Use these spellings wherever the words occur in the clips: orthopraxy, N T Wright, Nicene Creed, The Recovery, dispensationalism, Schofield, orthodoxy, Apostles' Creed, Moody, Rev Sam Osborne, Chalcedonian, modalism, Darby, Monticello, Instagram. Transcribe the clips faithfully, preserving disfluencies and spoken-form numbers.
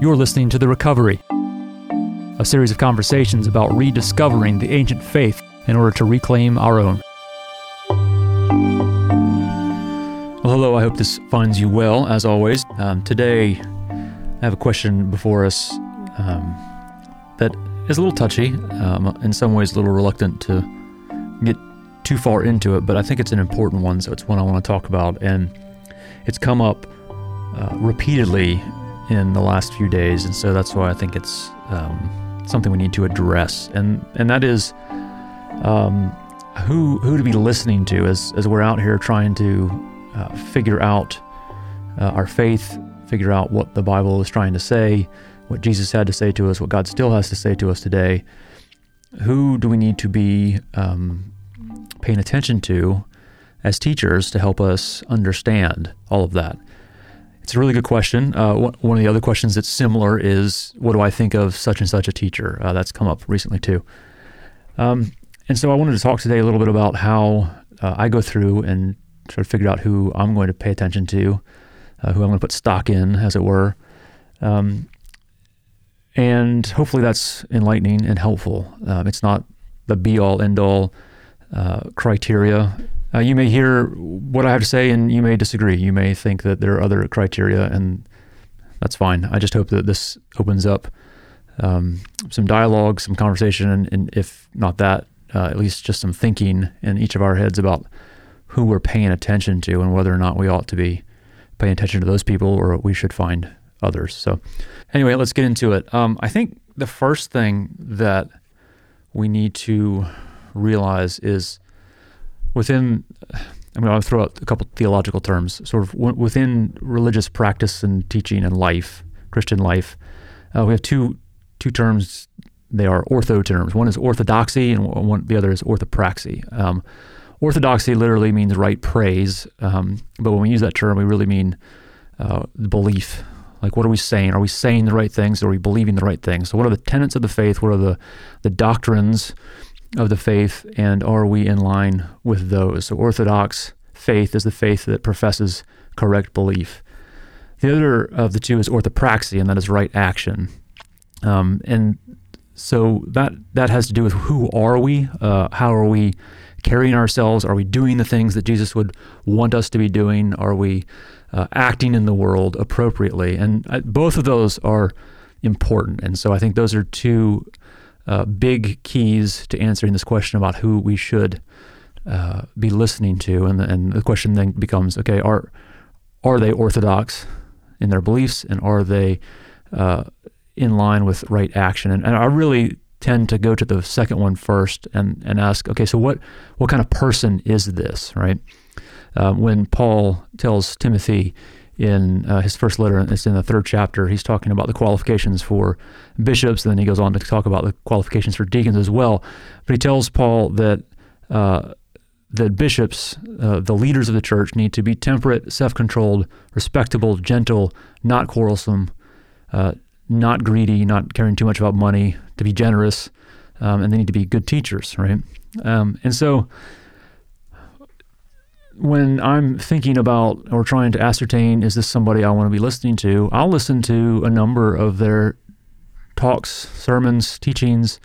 You're listening to The Recovery, a series of conversations about rediscovering the ancient faith in order to reclaim our own. Well, hello, I hope this finds you well, as always. Um, today, I have a question before us um, that is a little touchy, um, in some ways a little reluctant to get too far into it, but I think it's an important one, so it's one I want to talk about, and it's come up uh, repeatedly in the last few days, and so that's why I think it's um, something we need to address, and and that is um, who who to be listening to as as we're out here trying to uh, figure out uh, our faith, figure out what the Bible is trying to say, what Jesus had to say to us, what God still has to say to us today. Who do we need to be um, paying attention to as teachers to help us understand all of that? It's a really good question. Uh, one of the other questions that's similar is, what do I think of such and such a teacher? Uh, that's come up recently too. Um, and so I wanted to talk today a little bit about how uh, I go through and sort of figure out who I'm going to pay attention to, uh, who I'm going to put stock in, as it were. Um, and hopefully that's enlightening and helpful. Um, it's not the be-all, end-all uh, criteria. Uh, you may hear what I have to say and you may disagree. You may think that there are other criteria, and that's fine. I just hope that this opens up um, some dialogue, some conversation, and, and if not that, uh, at least just some thinking in each of our heads about who we're paying attention to and whether or not we ought to be paying attention to those people or we should find others. So anyway, let's get into it. Um, I think the first thing that we need to realize is within, I mean, I'll throw out a couple theological terms, sort of within religious practice and teaching and life, Christian life, uh, we have two two terms. They are ortho terms. One is orthodoxy and one, the other is orthopraxy. Um, orthodoxy literally means right praise, um, but when we use that term, we really mean uh, belief. Like, what are we saying? Are we saying the right things? Are we believing the right things? So what are the tenets of the faith? What are the, the doctrines of the faith, and are we in line with those? So orthodox faith is the faith that professes correct belief. The other of the two is orthopraxy, and that is right action. Um, and so that that has to do with who are we? Uh, how are we carrying ourselves? Are we doing the things that Jesus would want us to be doing? Are we uh, acting in the world appropriately? And uh, both of those are important. And so I think those are two Uh, big keys to answering this question about who we should uh, be listening to, and the, and the question then becomes: okay, are are they orthodox in their beliefs, and are they uh, in line with right action? And, and I really tend to go to the second one first, and and ask: okay, so what what kind of person is this? Right? Uh, when Paul tells Timothy in uh, his first letter, it's in the third chapter, he's talking about the qualifications for bishops, and then he goes on to talk about the qualifications for deacons as well. But he tells Paul that uh, that bishops, uh, the leaders of the church, need to be temperate, self-controlled, respectable, gentle, not quarrelsome, uh, not greedy, not caring too much about money, to be generous, um, and they need to be good teachers, right? Um, and so when I'm thinking about or trying to ascertain, is this somebody I want to be listening to, I'll listen to a number of their talks, sermons, teachings,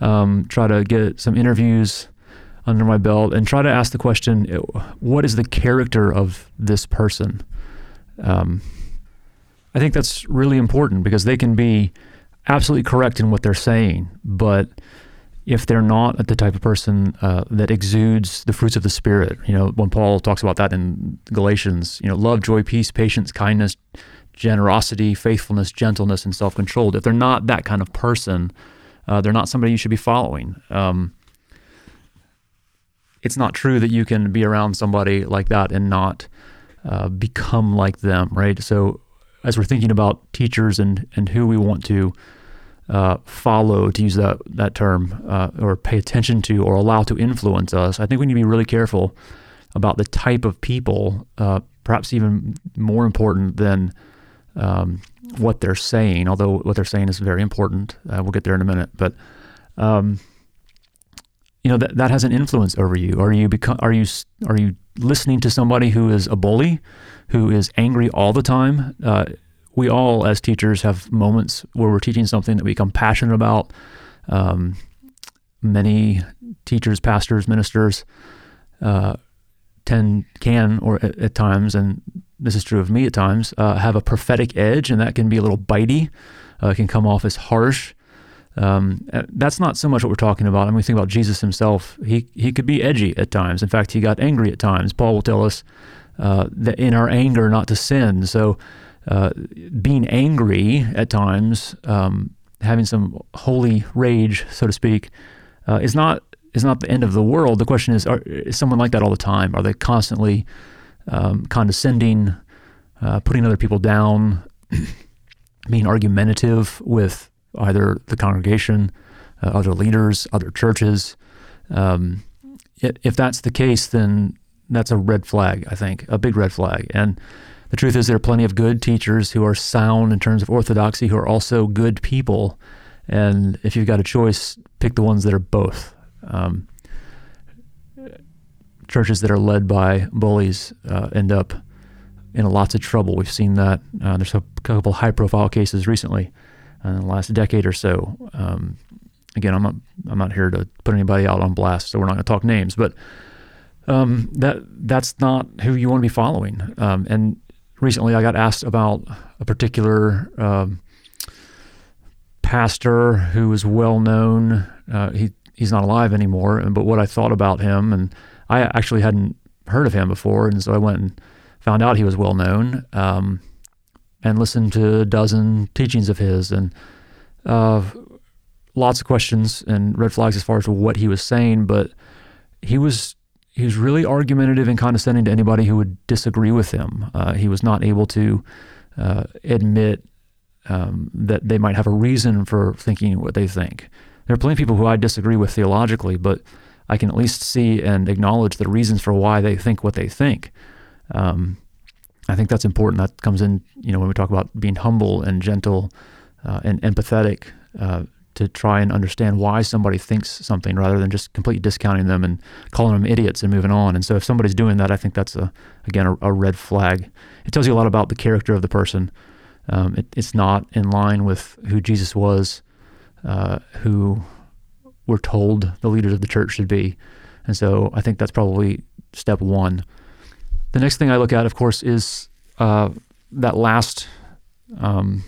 um, try to get some interviews under my belt, and try to ask the question, what is the character of this person? Um, I think that's really important, because they can be absolutely correct in what they're saying, but if they're not the type of person uh, that exudes the fruits of the Spirit. You know, when Paul talks about that in Galatians, you know, love, joy, peace, patience, kindness, generosity, faithfulness, gentleness, and self-control. If they're not that kind of person, uh, they're not somebody you should be following. Um, it's not true that you can be around somebody like that and not uh, become like them, right? So as we're thinking about teachers and, and who we want to Uh, follow, to use that that term, uh, or pay attention to, or allow to influence us, I think we need to be really careful about the type of people, uh, perhaps even more important than um, what they're saying, although what they're saying is very important. Uh, we'll get there in a minute. But, um, you know, that that has an influence over you. Are you, become, are you, are you listening to somebody who is a bully, who is angry all the time, uh, we all as teachers have moments where we're teaching something that we become passionate about. Um, many teachers, pastors, ministers uh, tend, can, or at, at times, and this is true of me at times, uh, have a prophetic edge, and that can be a little bitey. Uh, it can come off as harsh. Um, that's not so much what we're talking about. I mean, we think about Jesus himself. He he could be edgy at times. In fact, he got angry at times. Paul will tell us uh, that in our anger not to sin. So uh, being angry at times, um, having some holy rage, so to speak, uh, is not is not the end of the world. The question is, are, is someone like that all the time? Are they constantly um, condescending, uh, putting other people down, being argumentative with either the congregation, uh, other leaders, other churches? Um, it, if that's the case, then that's a red flag, I think, a big red flag. And the truth is there are plenty of good teachers who are sound in terms of orthodoxy, who are also good people. And if you've got a choice, pick the ones that are both. Um, churches that are led by bullies uh, end up in lots of trouble. We've seen that. Uh, there's a couple high-profile cases recently. In the last decade or so, um, again, I'm not I'm not here to put anybody out on blast, so we're not going to talk names. But um, that that's not who you want to be following. Um, and recently, I got asked about a particular um, pastor who was well known. Uh, he he's not alive anymore. But what I thought about him, and I actually hadn't heard of him before, and so I went and found out he was well known. Um, and listened to a dozen teachings of his, and uh, lots of questions and red flags as far as what he was saying, but he was he was really argumentative and condescending to anybody who would disagree with him. Uh, he was not able to uh, admit um, that they might have a reason for thinking what they think. There are plenty of people who I disagree with theologically, but I can at least see and acknowledge the reasons for why they think what they think. Um, I think that's important. That comes in, you know, when we talk about being humble and gentle uh, and empathetic uh, to try and understand why somebody thinks something rather than just completely discounting them and calling them idiots and moving on. And so if somebody's doing that, I think that's, a again, a, a red flag. It tells you a lot about the character of the person. Um, it, it's not in line with who Jesus was, uh, who we're told the leaders of the church should be. And so I think that's probably step one. The next thing I look at, of course, is uh, that last um,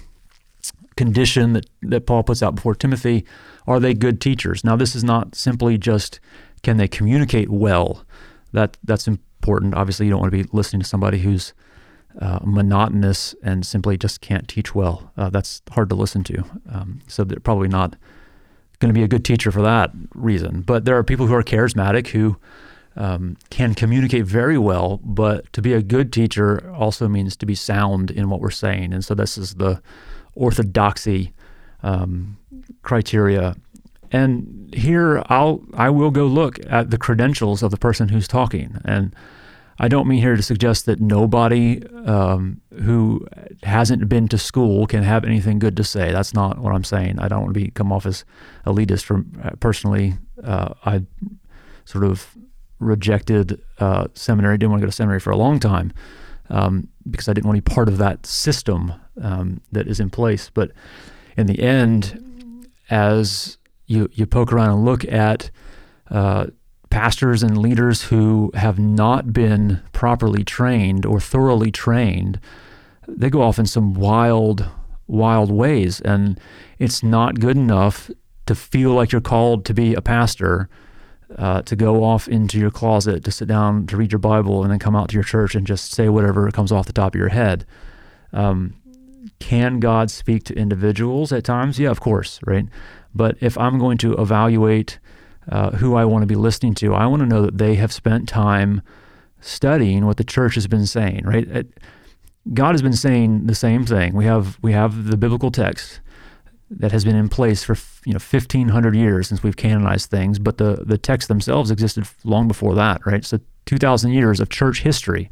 condition that, that Paul puts out before Timothy. Are they good teachers? Now, this is not simply just can they communicate well. That that's important. Obviously, you don't want to be listening to somebody who's uh, monotonous and simply just can't teach well. Uh, that's hard to listen to. Um, so they're probably not going to be a good teacher for that reason. But there are people who are charismatic who Um, can communicate very well, but to be a good teacher also means to be sound in what we're saying. And so this is the orthodoxy um, criteria. And here I'll, I will go look at the credentials of the person who's talking. And I don't mean here to suggest that nobody um, who hasn't been to school can have anything good to say. That's not what I'm saying. I don't want to be come off as elitist. From, uh, personally, uh, I sort of rejected uh, seminary, didn't want to go to seminary for a long time um, because I didn't want to be part of that system um, that is in place. But in the end, as you, you poke around and look at uh, pastors and leaders who have not been properly trained or thoroughly trained, they go off in some wild, wild ways. And it's not good enough to feel like you're called to be a pastor, Uh, to go off into your closet, to sit down, to read your Bible, and then come out to your church and just say whatever comes off the top of your head. Um, can God speak to individuals at times? Yeah, of course, right? But if I'm going to evaluate uh, who I want to be listening to, I want to know that they have spent time studying what the church has been saying, right? It, God has been saying the same thing. We have we have the biblical text that has been in place for, you know, fifteen hundred years since we've canonized things, but the, the texts themselves existed long before that, right? So two thousand years of church history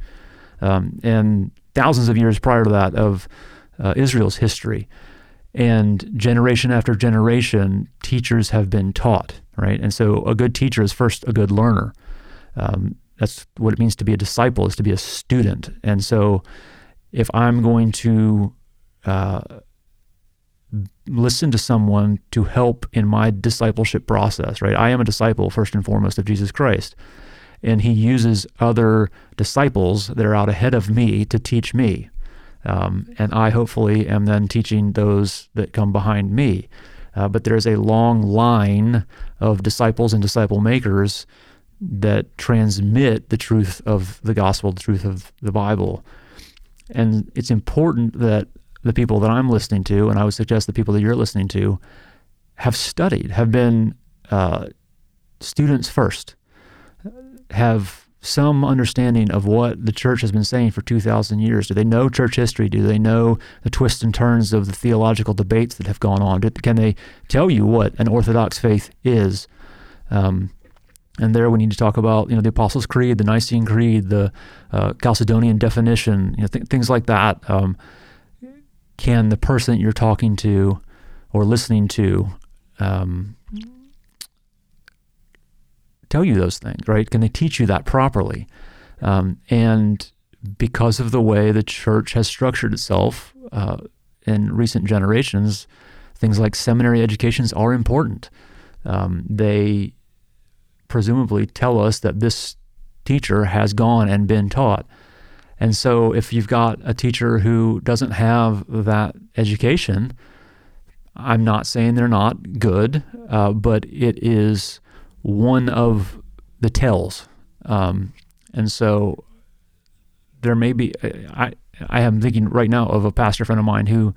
um, and thousands of years prior to that of uh, Israel's history. And generation after generation, teachers have been taught, right? And so a good teacher is first a good learner. Um, that's what it means to be a disciple, is to be a student. And so if I'm going to uh, listen to someone to help in my discipleship process, right? I am a disciple, first and foremost, of Jesus Christ. And he uses other disciples that are out ahead of me to teach me. Um, and I hopefully am then teaching those that come behind me. Uh, but there's a long line of disciples and disciple makers that transmit the truth of the gospel, the truth of the Bible. And it's important that the people that I'm listening to, and I would suggest the people that you're listening to, have studied, have been uh, students first, have some understanding of what the church has been saying for two thousand years. Do they know church history? Do they know the twists and turns of the theological debates that have gone on? Can they tell you what an Orthodox faith is? Um, and there we need to talk about, you know, the Apostles' Creed, the Nicene Creed, the uh, Chalcedonian definition, you know, th- things like that. Um, can the person that you're talking to or listening to um, tell you those things, right? Can they teach you that properly? Um, and because of the way the church has structured itself uh, in recent generations, things like seminary educations are important. Um, they presumably tell us that this teacher has gone and been taught. And so if you've got a teacher who doesn't have that education, I'm not saying they're not good, uh, but it is one of the tells. Um, and so there may be, I, I am thinking right now of a pastor friend of mine who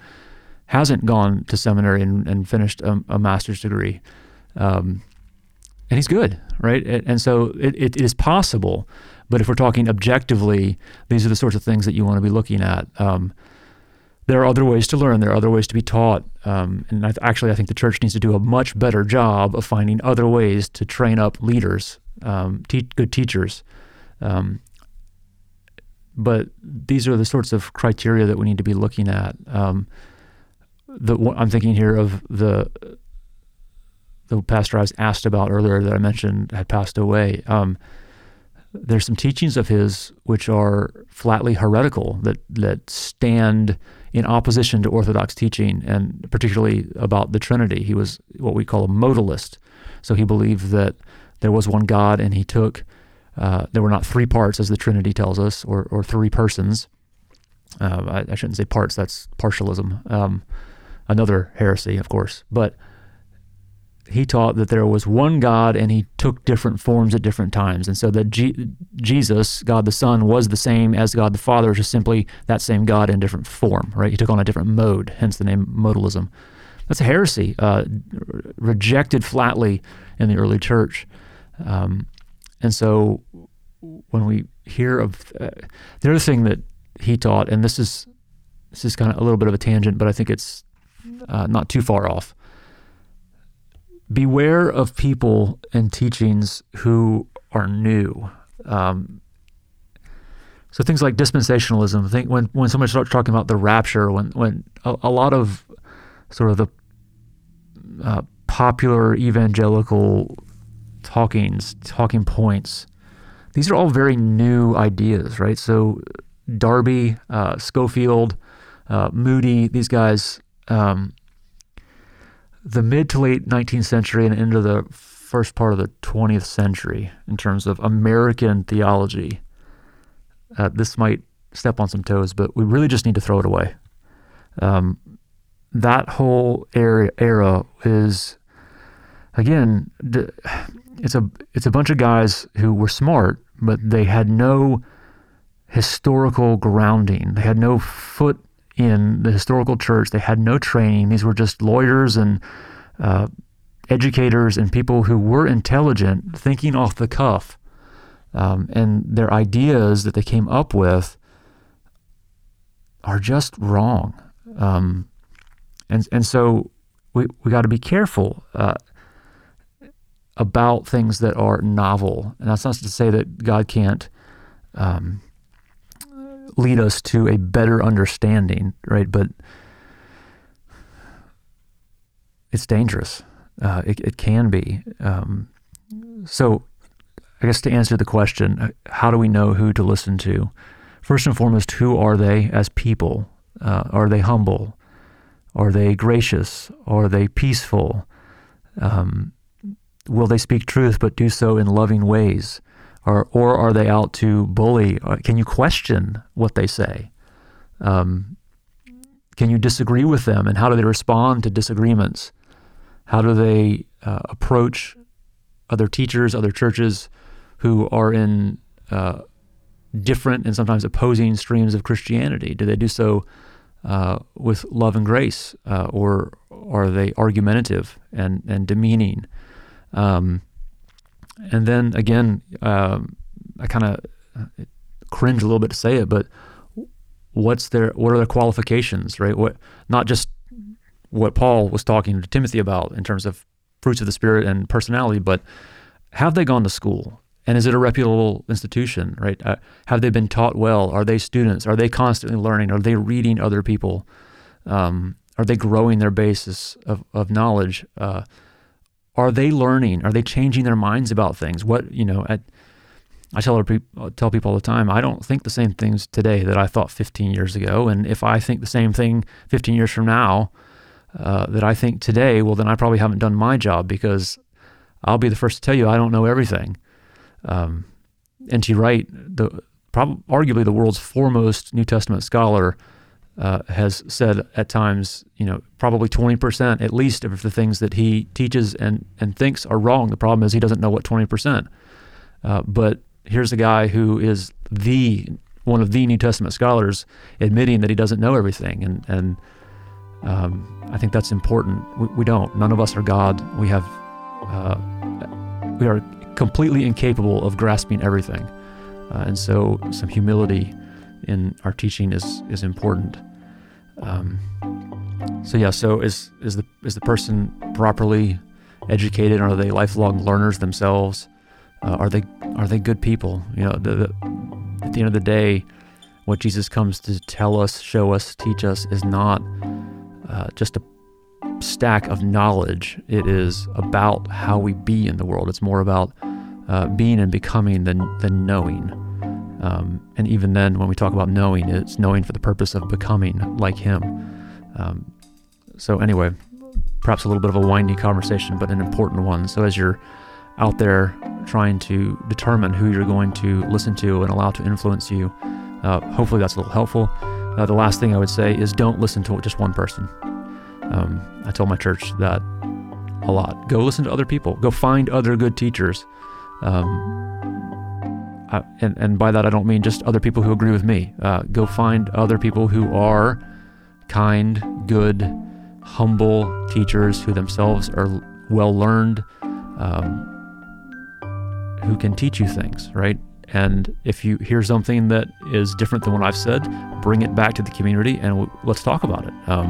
hasn't gone to seminary and, and finished a, a master's degree. Um, and he's good, right? And so it, it is possible. But if we're talking objectively, these are the sorts of things that you want to be looking at. Um, there are other ways to learn. There are other ways to be taught. Um, and I th- actually, I think the church needs to do a much better job of finding other ways to train up leaders, um, te- good teachers. Um, but these are the sorts of criteria that we need to be looking at. Um, the, I'm thinking here of the the pastor I was asked about earlier that I mentioned had passed away. Um, There's some teachings of his which are flatly heretical that that stand in opposition to Orthodox teaching, and particularly about the Trinity. He was what we call a modalist. So he believed that there was one God, and he took, uh, there were not three parts, as the Trinity tells us, or or three persons. Uh, I, I shouldn't say parts, that's partialism. Um, another heresy, of course. But he taught that there was one God, and he took different forms at different times. And so that G- Jesus, God the Son, was the same as God the Father, just simply that same God in different form, right? He took on a different mode, hence the name modalism. That's a heresy, uh, rejected flatly in the early church. Um, and so when we hear of... Uh, the other thing that he taught, and this is this is kind of a little bit of a tangent, but I think it's uh, not too far off. Beware of people and teachings who are new. Um, so things like dispensationalism. Think when when somebody starts talking about the rapture, when when a, a lot of sort of the uh, popular evangelical talkings, talking points, these are all very new ideas, right? So Darby, uh, Schofield, uh, Moody, these guys. Um, The mid to late nineteenth century and into the first part of the twentieth century, in terms of American theology, uh, this might step on some toes, but we really just need to throw it away. Um, that whole era, era is, again, it's a it's a bunch of guys who were smart, but they had no historical grounding. They had no foot in the historical church. They had no training. These were just lawyers and uh, educators and people who were intelligent, thinking off the cuff. Um, and their ideas that they came up with are just wrong. Um, and and so we, we got to be careful uh, about things that are novel. And that's not to say that God can't... Um, lead us to a better understanding, right? But it's dangerous. Uh, it, it can be. Um, so I guess to answer the question, how do we know who to listen to? First and foremost, who are they as people? Uh, are they humble? Are they gracious? Are they peaceful? Um, will they speak truth but do so in loving ways? Or, or are they out to bully? Can you question what they say? Um, can you disagree with them? And how do they respond to disagreements? How do they uh, approach other teachers, other churches who are in uh, different and sometimes opposing streams of Christianity? Do they do so uh, with love and grace, uh, or are they argumentative and, and demeaning? Um, And then again, um, I kind of cringe a little bit to say it, but what's their? What are their qualifications, right? What not just what Paul was talking to Timothy about in terms of fruits of the Spirit and personality, but have they gone to school, and is it a reputable institution, right? Uh, have they been taught well? Are they students? Are they constantly learning? Are they reading other people? Um, are they growing their basis of of knowledge? Uh, Are they learning? Are they changing their minds about things? What, you know, I, I tell, people, tell people all the time, I don't think the same things today that I thought fifteen years ago. And if I think the same thing fifteen years from now uh, that I think today, well, then I probably haven't done my job, because I'll be the first to tell you I don't know everything. Um, N T Wright, the, probably, arguably the world's foremost New Testament scholar, Uh, has said at times, you know, probably twenty percent at least of the things that he teaches and, and thinks are wrong. The problem is he doesn't know what twenty percent. Uh, but here's a guy who is the one of the New Testament scholars admitting that he doesn't know everything. And, and um, I think that's important. We, we don't. None of us are God. We have, uh, we are completely incapable of grasping everything. Uh, and so some humility in our teaching is is important. Um, so yeah, so is is the is the person properly educated? Are they lifelong learners themselves? Uh, are they are they good people? You know, the, the, at the end of the day, what Jesus comes to tell us, show us, teach us is not uh, just a stack of knowledge. It is about how we be in the world. It's more about uh, being and becoming than than knowing. Um, and even then, when we talk about knowing, it's knowing for the purpose of becoming like him. Um, so anyway, perhaps a little bit of a windy conversation, but an important one. So as you're out there trying to determine who you're going to listen to and allow to influence you, uh, hopefully that's a little helpful. Uh, the last thing I would say is don't listen to just one person. Um, I tell my church that a lot. Go listen to other people. Go find other good teachers. Um, Uh, and, and by that I don't mean just other people who agree with me. Uh, go find other people who are kind, good, humble teachers who themselves are well-learned, um, who can teach you things, right? And if you hear something that is different than what I've said, bring it back to the community and w- let's talk about it. Um,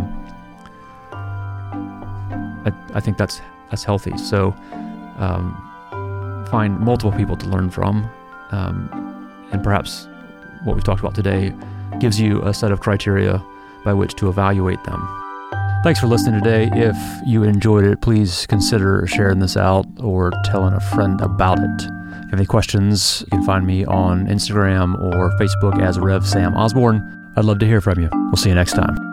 I, I think that's, that's healthy. So um, find multiple people to learn from. Um, and perhaps what we've talked about today gives you a set of criteria by which to evaluate them. Thanks for listening today. If you enjoyed it, please consider sharing this out or telling a friend about it. If you have any questions, you can find me on Instagram or Facebook as Rev Sam Osborne. I'd love to hear from you. We'll see you next time.